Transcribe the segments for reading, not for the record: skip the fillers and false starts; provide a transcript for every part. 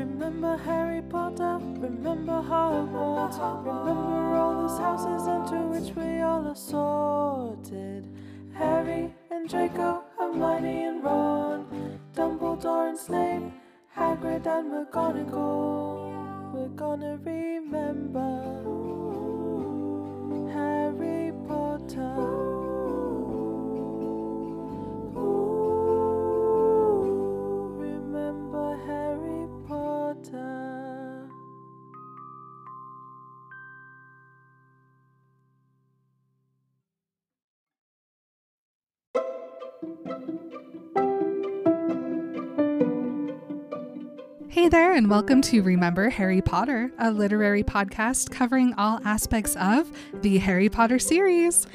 Remember Harry Potter, remember Hogwarts, remember all those houses into which we all are sorted. Harry and Draco, Hermione and Ron, Dumbledore and Snape, Hagrid and McGonagall. We're gonna remember Harry Potter. Hey there, and welcome to Remember Harry Potter, a literary podcast covering all aspects of the Harry Potter series.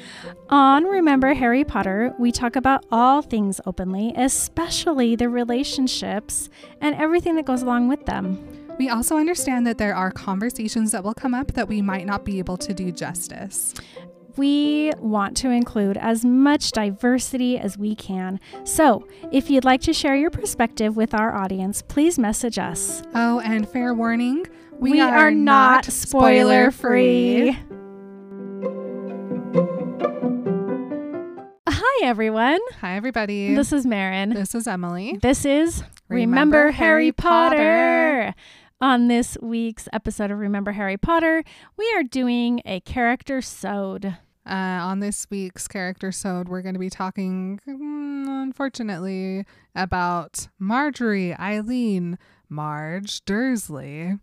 On Remember Harry Potter, we talk about all things openly, especially the relationships and everything that goes along with them. We also understand that there are conversations that will come up that we might not be able to do justice. We want to include as much diversity as we can. So if you'd like to share your perspective with our audience, please message us. Oh, and fair warning, we are not spoiler-free. Hi, everyone. Hi, everybody. This is Maren. This is Emily. This is Remember Harry Potter. On this week's episode of Remember Harry Potter, we are doing a character-sode. On this week's character-sode, we're going to be talking, unfortunately, about Marjorie Eileen Marge Dursley.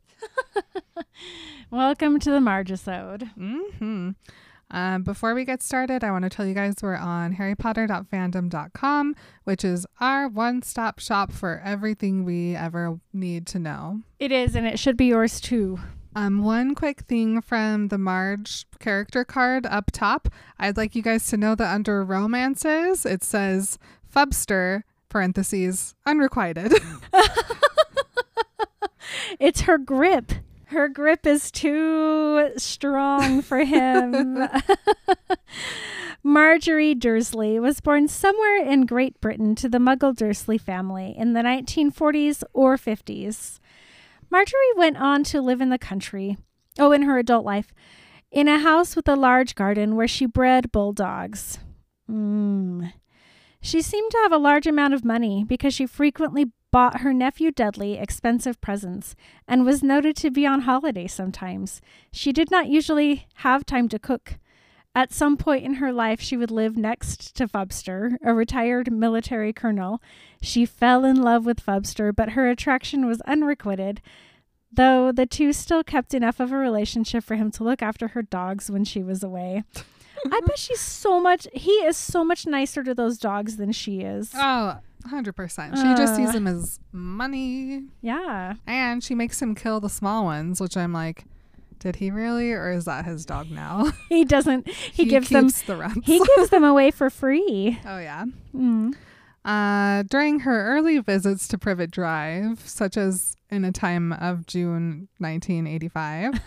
Welcome to the Marge-sode. Mm-hmm. Before we get started, I want to tell you guys we're on harrypotter.fandom.com, which is our one-stop shop for everything we ever need to know. It is, and it should be yours, too. One quick thing from the Marge character card up top. I'd like you guys to know that under romances, it says Fubster, parentheses, unrequited. It's her grip. Her grip is too strong for him. Marjorie Dursley was born somewhere in Great Britain to the Muggle Dursley family in the 1940s or 50s. Marjorie went on to live in the country, in her adult life, in a house with a large garden where she bred bulldogs. She seemed to have a large amount of money because she frequently bought her nephew Dudley expensive presents and was noted to be on holiday sometimes. She did not usually have time to cook. At some point in her life, she would live next to Fubster, a retired military colonel. She fell in love with Fubster, but her attraction was unrequited, though the two still kept enough of a relationship for him to look after her dogs when she was away. I bet he is so much nicer to those dogs than she is. Oh, 100%. She just sees him as money. Yeah. And she makes him kill the small ones, which I'm like, did he really, or is that his dog now? He doesn't. He gives them the runs. He gives them away for free. Oh yeah. Mm. During her early visits to Privet Drive, such as in a time of June 1985,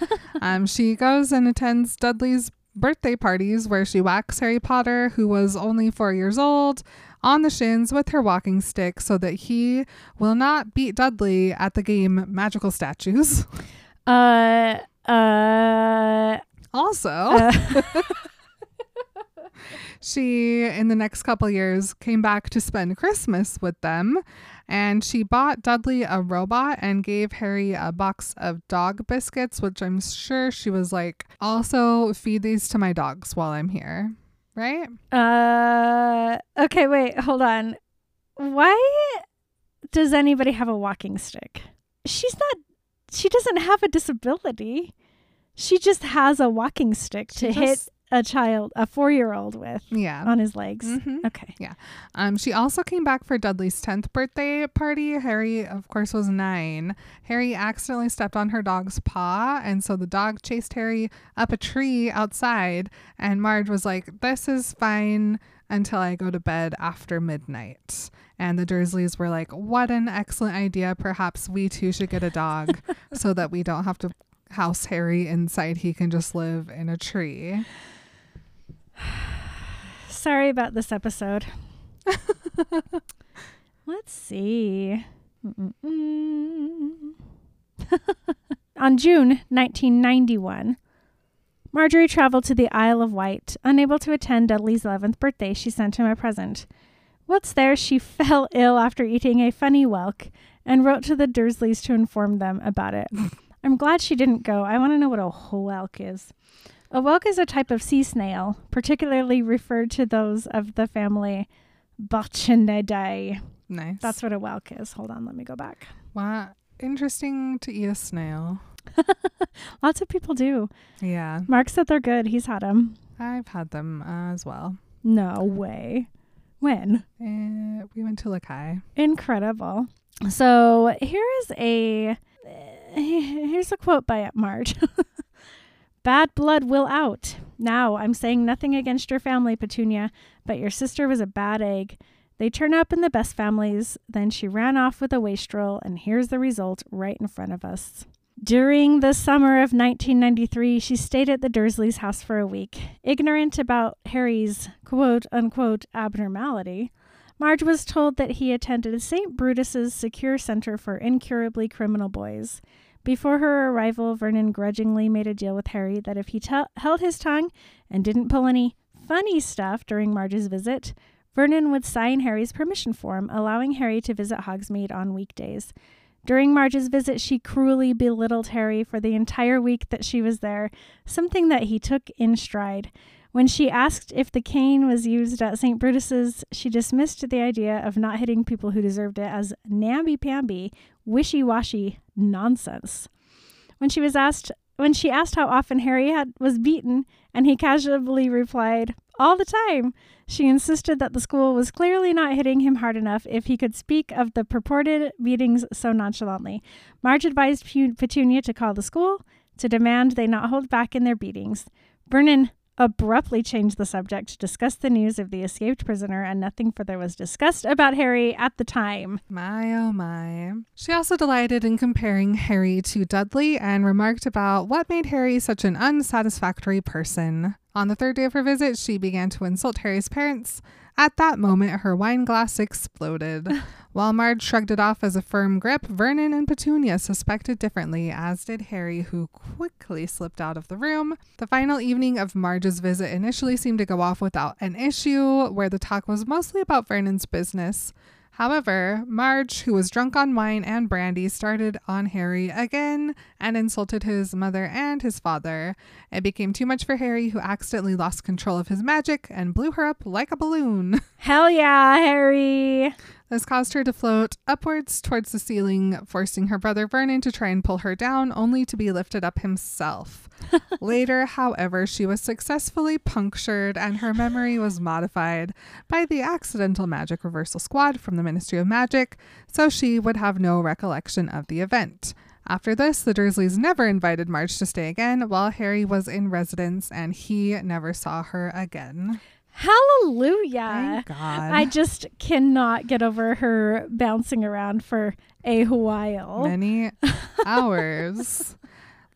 she goes and attends Dudley's birthday parties where she whacks Harry Potter, who was only 4 years old, on the shins with her walking stick so that he will not beat Dudley at the game Magical Statues. She, in the next couple years, came back to spend Christmas with them, and she bought Dudley a robot and gave Harry a box of dog biscuits, which I'm sure she was like, also feed these to my dogs while I'm here, right? Okay, wait, hold on. Why does anybody have a walking stick? She doesn't have a disability. She just has a walking stick to hit a child, a 4-year-old with on his legs. Mm-hmm. Okay. Yeah. She also came back for Dudley's 10th birthday party. Harry, of course, was 9. Harry accidentally stepped on her dog's paw, and so the dog chased Harry up a tree outside, and Marge was like, this is fine until I go to bed after midnight. And the Dursleys were like, what an excellent idea. Perhaps we too should get a dog so that we don't have to house Harry inside. He can just live in a tree. Sorry about this episode. Let's see. On June 1991, Marjorie traveled to the Isle of Wight. Unable to attend Dudley's 11th birthday, she sent him a present. Whilst there, she fell ill after eating a funny whelk and wrote to the Dursleys to inform them about it. I'm glad she didn't go. I want to know what a whelk is. A whelk is a type of sea snail, particularly referred to those of the family Buccinidae. Nice. That's what a whelk is. Hold on, let me go back. Wow. Interesting to eat a snail. Lots of people do. Yeah. Mark said they're good. He's had them. I've had them as well. No way. When? We went to Lakai. Incredible. So here's a quote by Marge. Bad blood will out. Now, I'm saying nothing against your family, Petunia, but your sister was a bad egg. They turn up in the best families. Then she ran off with a wastrel, and here's the result right in front of us. During the summer of 1993, she stayed at the Dursleys' house for a week. Ignorant about Harry's quote-unquote abnormality, Marge was told that he attended St. Brutus's Secure Center for Incurably Criminal Boys. Before her arrival, Vernon grudgingly made a deal with Harry that if he held his tongue and didn't pull any funny stuff during Marge's visit, Vernon would sign Harry's permission form, allowing Harry to visit Hogsmeade on weekdays. During Marge's visit, she cruelly belittled Harry for the entire week that she was there, something that he took in stride. When she asked if the cane was used at St. Brutus's, she dismissed the idea of not hitting people who deserved it as namby-pamby, wishy-washy nonsense. When she asked how often Harry was beaten, and he casually replied, all the time, she insisted that the school was clearly not hitting him hard enough if he could speak of the purported beatings so nonchalantly. Marge advised Petunia to call the school to demand they not hold back in their beatings. Vernon abruptly changed the subject to discuss the news of the escaped prisoner, and nothing further was discussed about Harry at the time. My oh my. She also delighted in comparing Harry to Dudley and remarked about what made Harry such an unsatisfactory person. On the third day of her visit, she began to insult Harry's parents. At that moment, her wine glass exploded. While Marge shrugged it off as a firm grip, Vernon and Petunia suspected differently, as did Harry, who quickly slipped out of the room. The final evening of Marge's visit initially seemed to go off without an issue, where the talk was mostly about Vernon's business. However, Marge, who was drunk on wine and brandy, started on Harry again and insulted his mother and his father. It became too much for Harry, who accidentally lost control of his magic and blew her up like a balloon. Hell yeah, Harry! This caused her to float upwards towards the ceiling, forcing her brother Vernon to try and pull her down, only to be lifted up himself. Later, however, she was successfully punctured, and her memory was modified by the accidental magic reversal squad from the Ministry of Magic, so she would have no recollection of the event. After this, the Dursleys never invited Marge to stay again while Harry was in residence, and he never saw her again. Hallelujah. Thank God. I just cannot get over her bouncing around for a while. Many hours.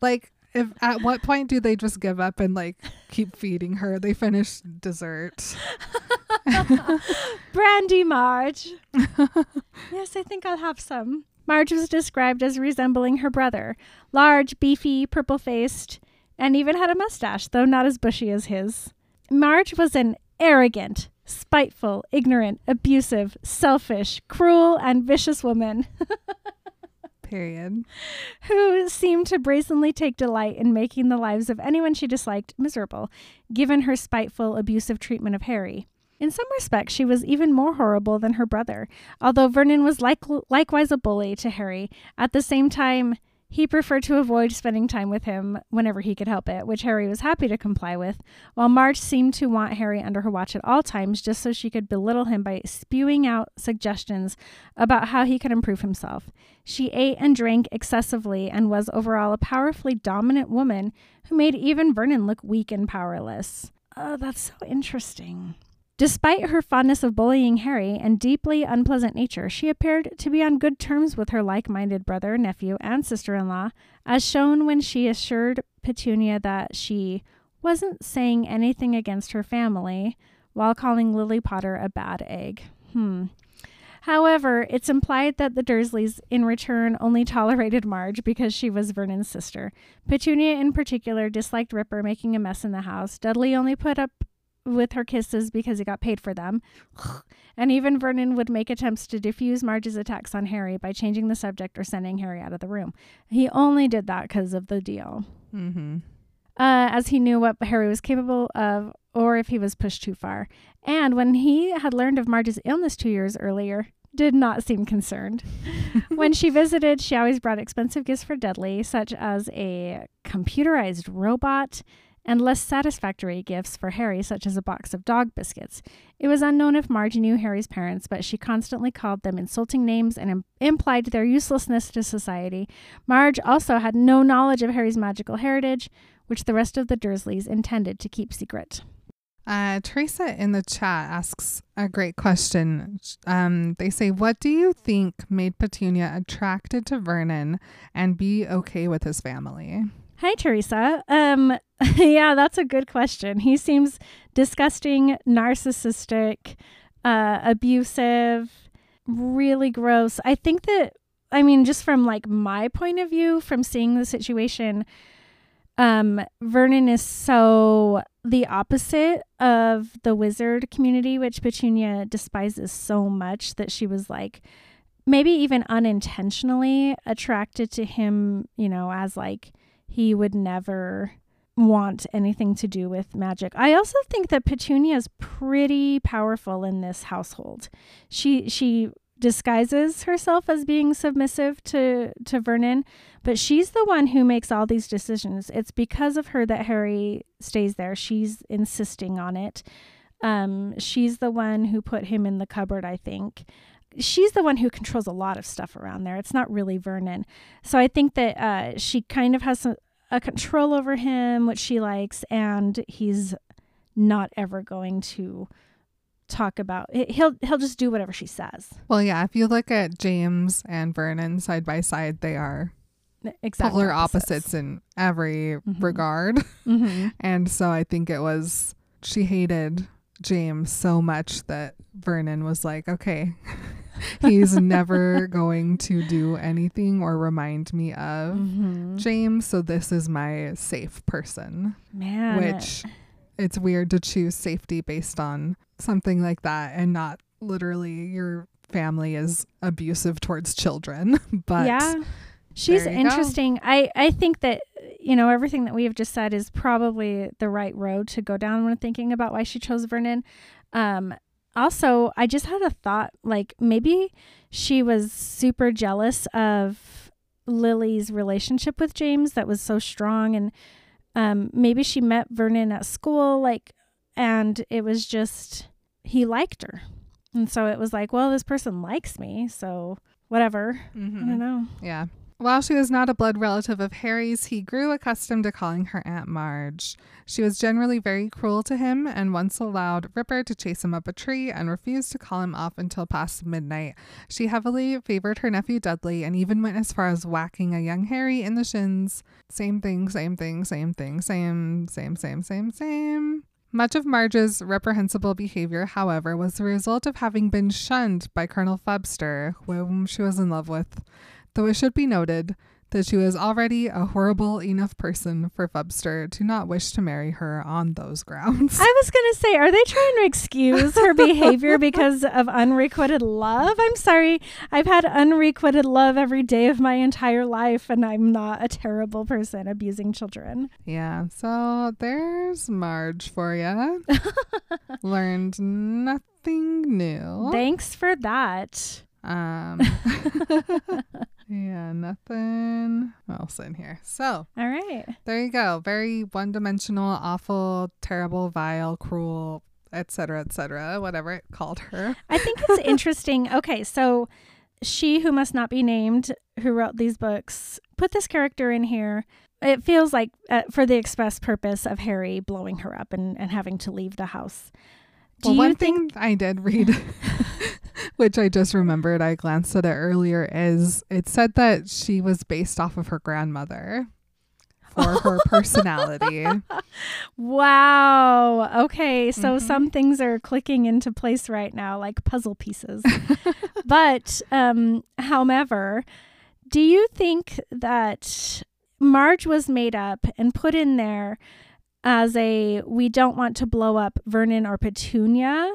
Like, if at what point do they just give up and like keep feeding her? They finish dessert. Brandy, Marge. Yes, I think I'll have some. Marge was described as resembling her brother. Large, beefy, purple-faced, and even had a mustache, though not as bushy as his. Marge was an arrogant, spiteful, ignorant, abusive, selfish, cruel, and vicious woman. Period. Who seemed to brazenly take delight in making the lives of anyone she disliked miserable, given her spiteful, abusive treatment of Harry. In some respects, she was even more horrible than her brother, although Vernon was likewise a bully to Harry. At the same time, he preferred to avoid spending time with him whenever he could help it, which Harry was happy to comply with, while Marge seemed to want Harry under her watch at all times just so she could belittle him by spewing out suggestions about how he could improve himself. She ate and drank excessively and was overall a powerfully dominant woman who made even Vernon look weak and powerless. Oh, that's so interesting. Despite her fondness of bullying Harry and deeply unpleasant nature, she appeared to be on good terms with her like-minded brother, nephew, and sister-in-law, as shown when she assured Petunia that she wasn't saying anything against her family while calling Lily Potter a bad egg. However, it's implied that the Dursleys, in return, only tolerated Marge because she was Vernon's sister. Petunia, in particular, disliked Ripper making a mess in the house. Dudley only put up with her kisses because he got paid for them. And even Vernon would make attempts to diffuse Marge's attacks on Harry by changing the subject or sending Harry out of the room. He only did that because of the deal. Mm-hmm. As he knew what Harry was capable of, or if he was pushed too far. And when he had learned of Marge's illness 2 years earlier, did not seem concerned. When she visited, she always brought expensive gifts for Dudley, such as a computerized robot, and less satisfactory gifts for Harry, such as a box of dog biscuits. It was unknown if Marge knew Harry's parents, but she constantly called them insulting names and implied their uselessness to society. Marge also had no knowledge of Harry's magical heritage, which the rest of the Dursleys intended to keep secret. Teresa in the chat asks a great question. They say, what do you think made Petunia attracted to Vernon and be okay with his family? Hi, Teresa. Yeah, that's a good question. He seems disgusting, narcissistic, abusive, really gross. I think that, I mean, just from like my point of view, from seeing the situation, Vernon is so the opposite of the wizard community, which Petunia despises so much that she was like maybe even unintentionally attracted to him, you know, as like he would never want anything to do with magic. I also think that Petunia is pretty powerful in this household. She disguises herself as being submissive to Vernon, but she's the one who makes all these decisions. It's because of her that Harry stays there. She's insisting on it. She's the one who put him in the cupboard, I think. She's the one who controls a lot of stuff around there. It's not really Vernon. So I think that she kind of has a control over him, which she likes, and he's not ever going to talk about it. He'll just do whatever she says. Well, yeah, if you look at James and Vernon side by side, they are exactly polar opposites in every regard. Mm-hmm. And so I think it was she hated James so much that Vernon was like, okay, he's never going to do anything or remind me of James, so this is my safe person. Man, which it's weird to choose safety based on something like that and not literally your family is abusive towards children. But yeah, she's interesting. I think that, you know, everything that we have just said is probably the right road to go down when thinking about why she chose Vernon. Also, I just had a thought, like maybe she was super jealous of Lily's relationship with James that was so strong, and maybe she met Vernon at school, like, and it was just, he liked her. And so it was like, well, this person likes me, so whatever. Mm-hmm. I don't know. Yeah. While she was not a blood relative of Harry's, he grew accustomed to calling her Aunt Marge. She was generally very cruel to him and once allowed Ripper to chase him up a tree and refused to call him off until past midnight. She heavily favored her nephew Dudley and even went as far as whacking a young Harry in the shins. Same thing, same thing, same thing, same. Much of Marge's reprehensible behavior, however, was the result of having been shunned by Colonel Fubster, whom she was in love with. Though it should be noted that she was already a horrible enough person for Fubster to not wish to marry her on those grounds. I was going to say, are they trying to excuse her behavior because of unrequited love? I'm sorry. I've had unrequited love every day of my entire life, and I'm not a terrible person abusing children. Yeah, so there's Marge for you. Learned nothing new. Thanks for that. Yeah, nothing else in here. So all right, there you go. Very one-dimensional, awful, terrible, vile, cruel, etc., etc., whatever it called her. I think it's interesting. Okay, so she who must not be named, who wrote these books, put this character in here. It feels like for the express purpose of Harry blowing her up and having to leave the house. Well, one thing I did read, which I just remembered, I glanced at it earlier, is it said that she was based off of her grandmother. for her personality. Wow. Okay. So some things are clicking into place right now, like puzzle pieces. But, however, do you think that Marge was made up and put in there as a, we don't want to blow up Vernon or Petunia,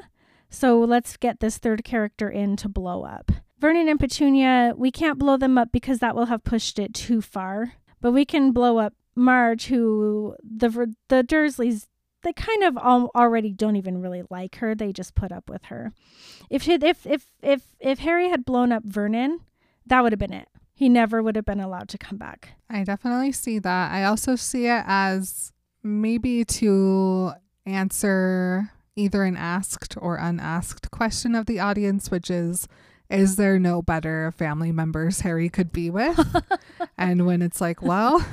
so let's get this third character in to blow up Vernon and Petunia? We can't blow them up because that will have pushed it too far. But we can blow up Marge, who the Dursleys, they kind of already don't even really like her. They just put up with her. If Harry had blown up Vernon, that would have been it. He never would have been allowed to come back. I definitely see that. I also see it as maybe to answer either an asked or unasked question of the audience, which is there no better family members Harry could be with? And when it's like, well,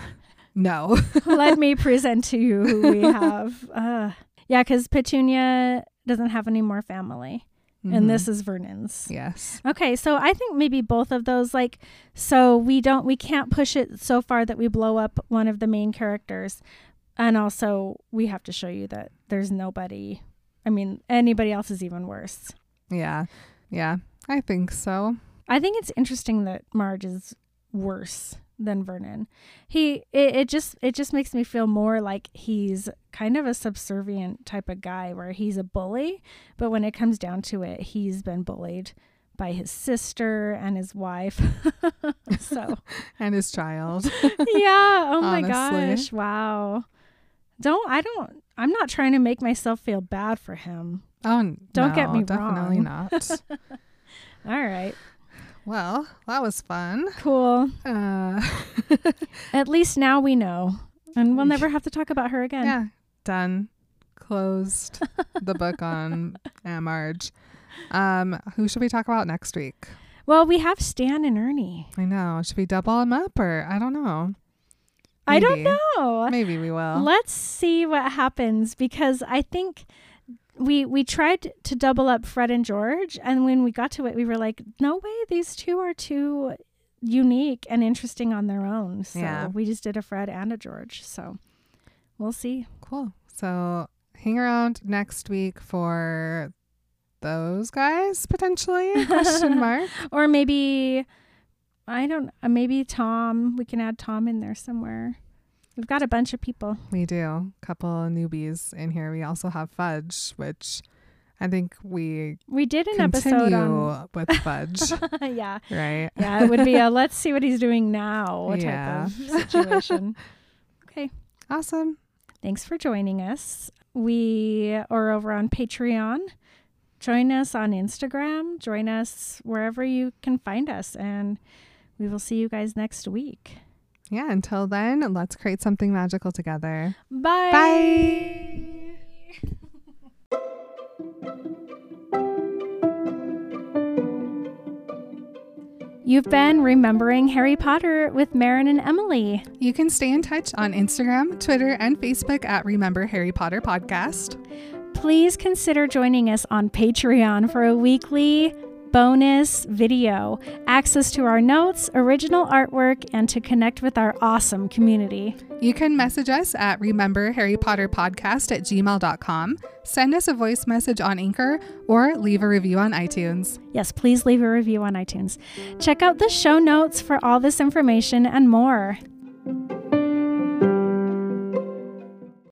no. Let me present to you who we have. Yeah, because Petunia doesn't have any more family. Mm-hmm. And this is Vernon's. Yes. Okay, so I think maybe both of those, like, so we can't push it so far that we blow up one of the main characters. And also, we have to show you that there's nobody, I mean, anybody else is even worse. Yeah. Yeah, I think so. I think it's interesting that Marge is worse than Vernon. It just makes me feel more like he's kind of a subservient type of guy where he's a bully, but when it comes down to it, he's been bullied by his sister and his wife. So and his child. Yeah. Oh my gosh. Wow. I'm not trying to make myself feel bad for him. Oh, don't get me definitely wrong. Definitely not. All right. Well, that was fun. Cool. At least now we know. And we'll never have to talk about her again. Yeah. Done. Closed the book on Marge. Who should we talk about next week? Well, we have Stan and Ernie. I know. Should we double them up or I don't know. Maybe. I don't know. Maybe we will. Let's see what happens, because I think we tried to double up Fred and George, and when we got to it, we were like, no way, these two are too unique and interesting on their own. So we just did a Fred and a George. So we'll see. Cool. So hang around next week for those guys, potentially? Question mark. Or maybe, I don't know, maybe Tom. We can add Tom in there somewhere. We've got a bunch of people. We do. A couple of newbies in here. We also have Fudge, which I think we did an episode on with Fudge. Yeah. Right. Yeah, it would be a let's see what he's doing now type of situation. Okay. Awesome. Thanks for joining us. We are over on Patreon. Join us on Instagram. Join us wherever you can find us. And we will see you guys next week. Yeah, until then, let's create something magical together. Bye. Bye. You've been Remembering Harry Potter with Maren and Emily. You can stay in touch on Instagram, Twitter, and Facebook at Remember Harry Potter Podcast. Please consider joining us on Patreon for a weekly bonus video, access to our notes, original artwork, and to connect with our awesome community. You can message us at rememberharrypotterpodcast@gmail.com, send us a voice message on Anchor, or leave a review on iTunes. Yes, please leave a review on iTunes. Check out the show notes for all this information and more.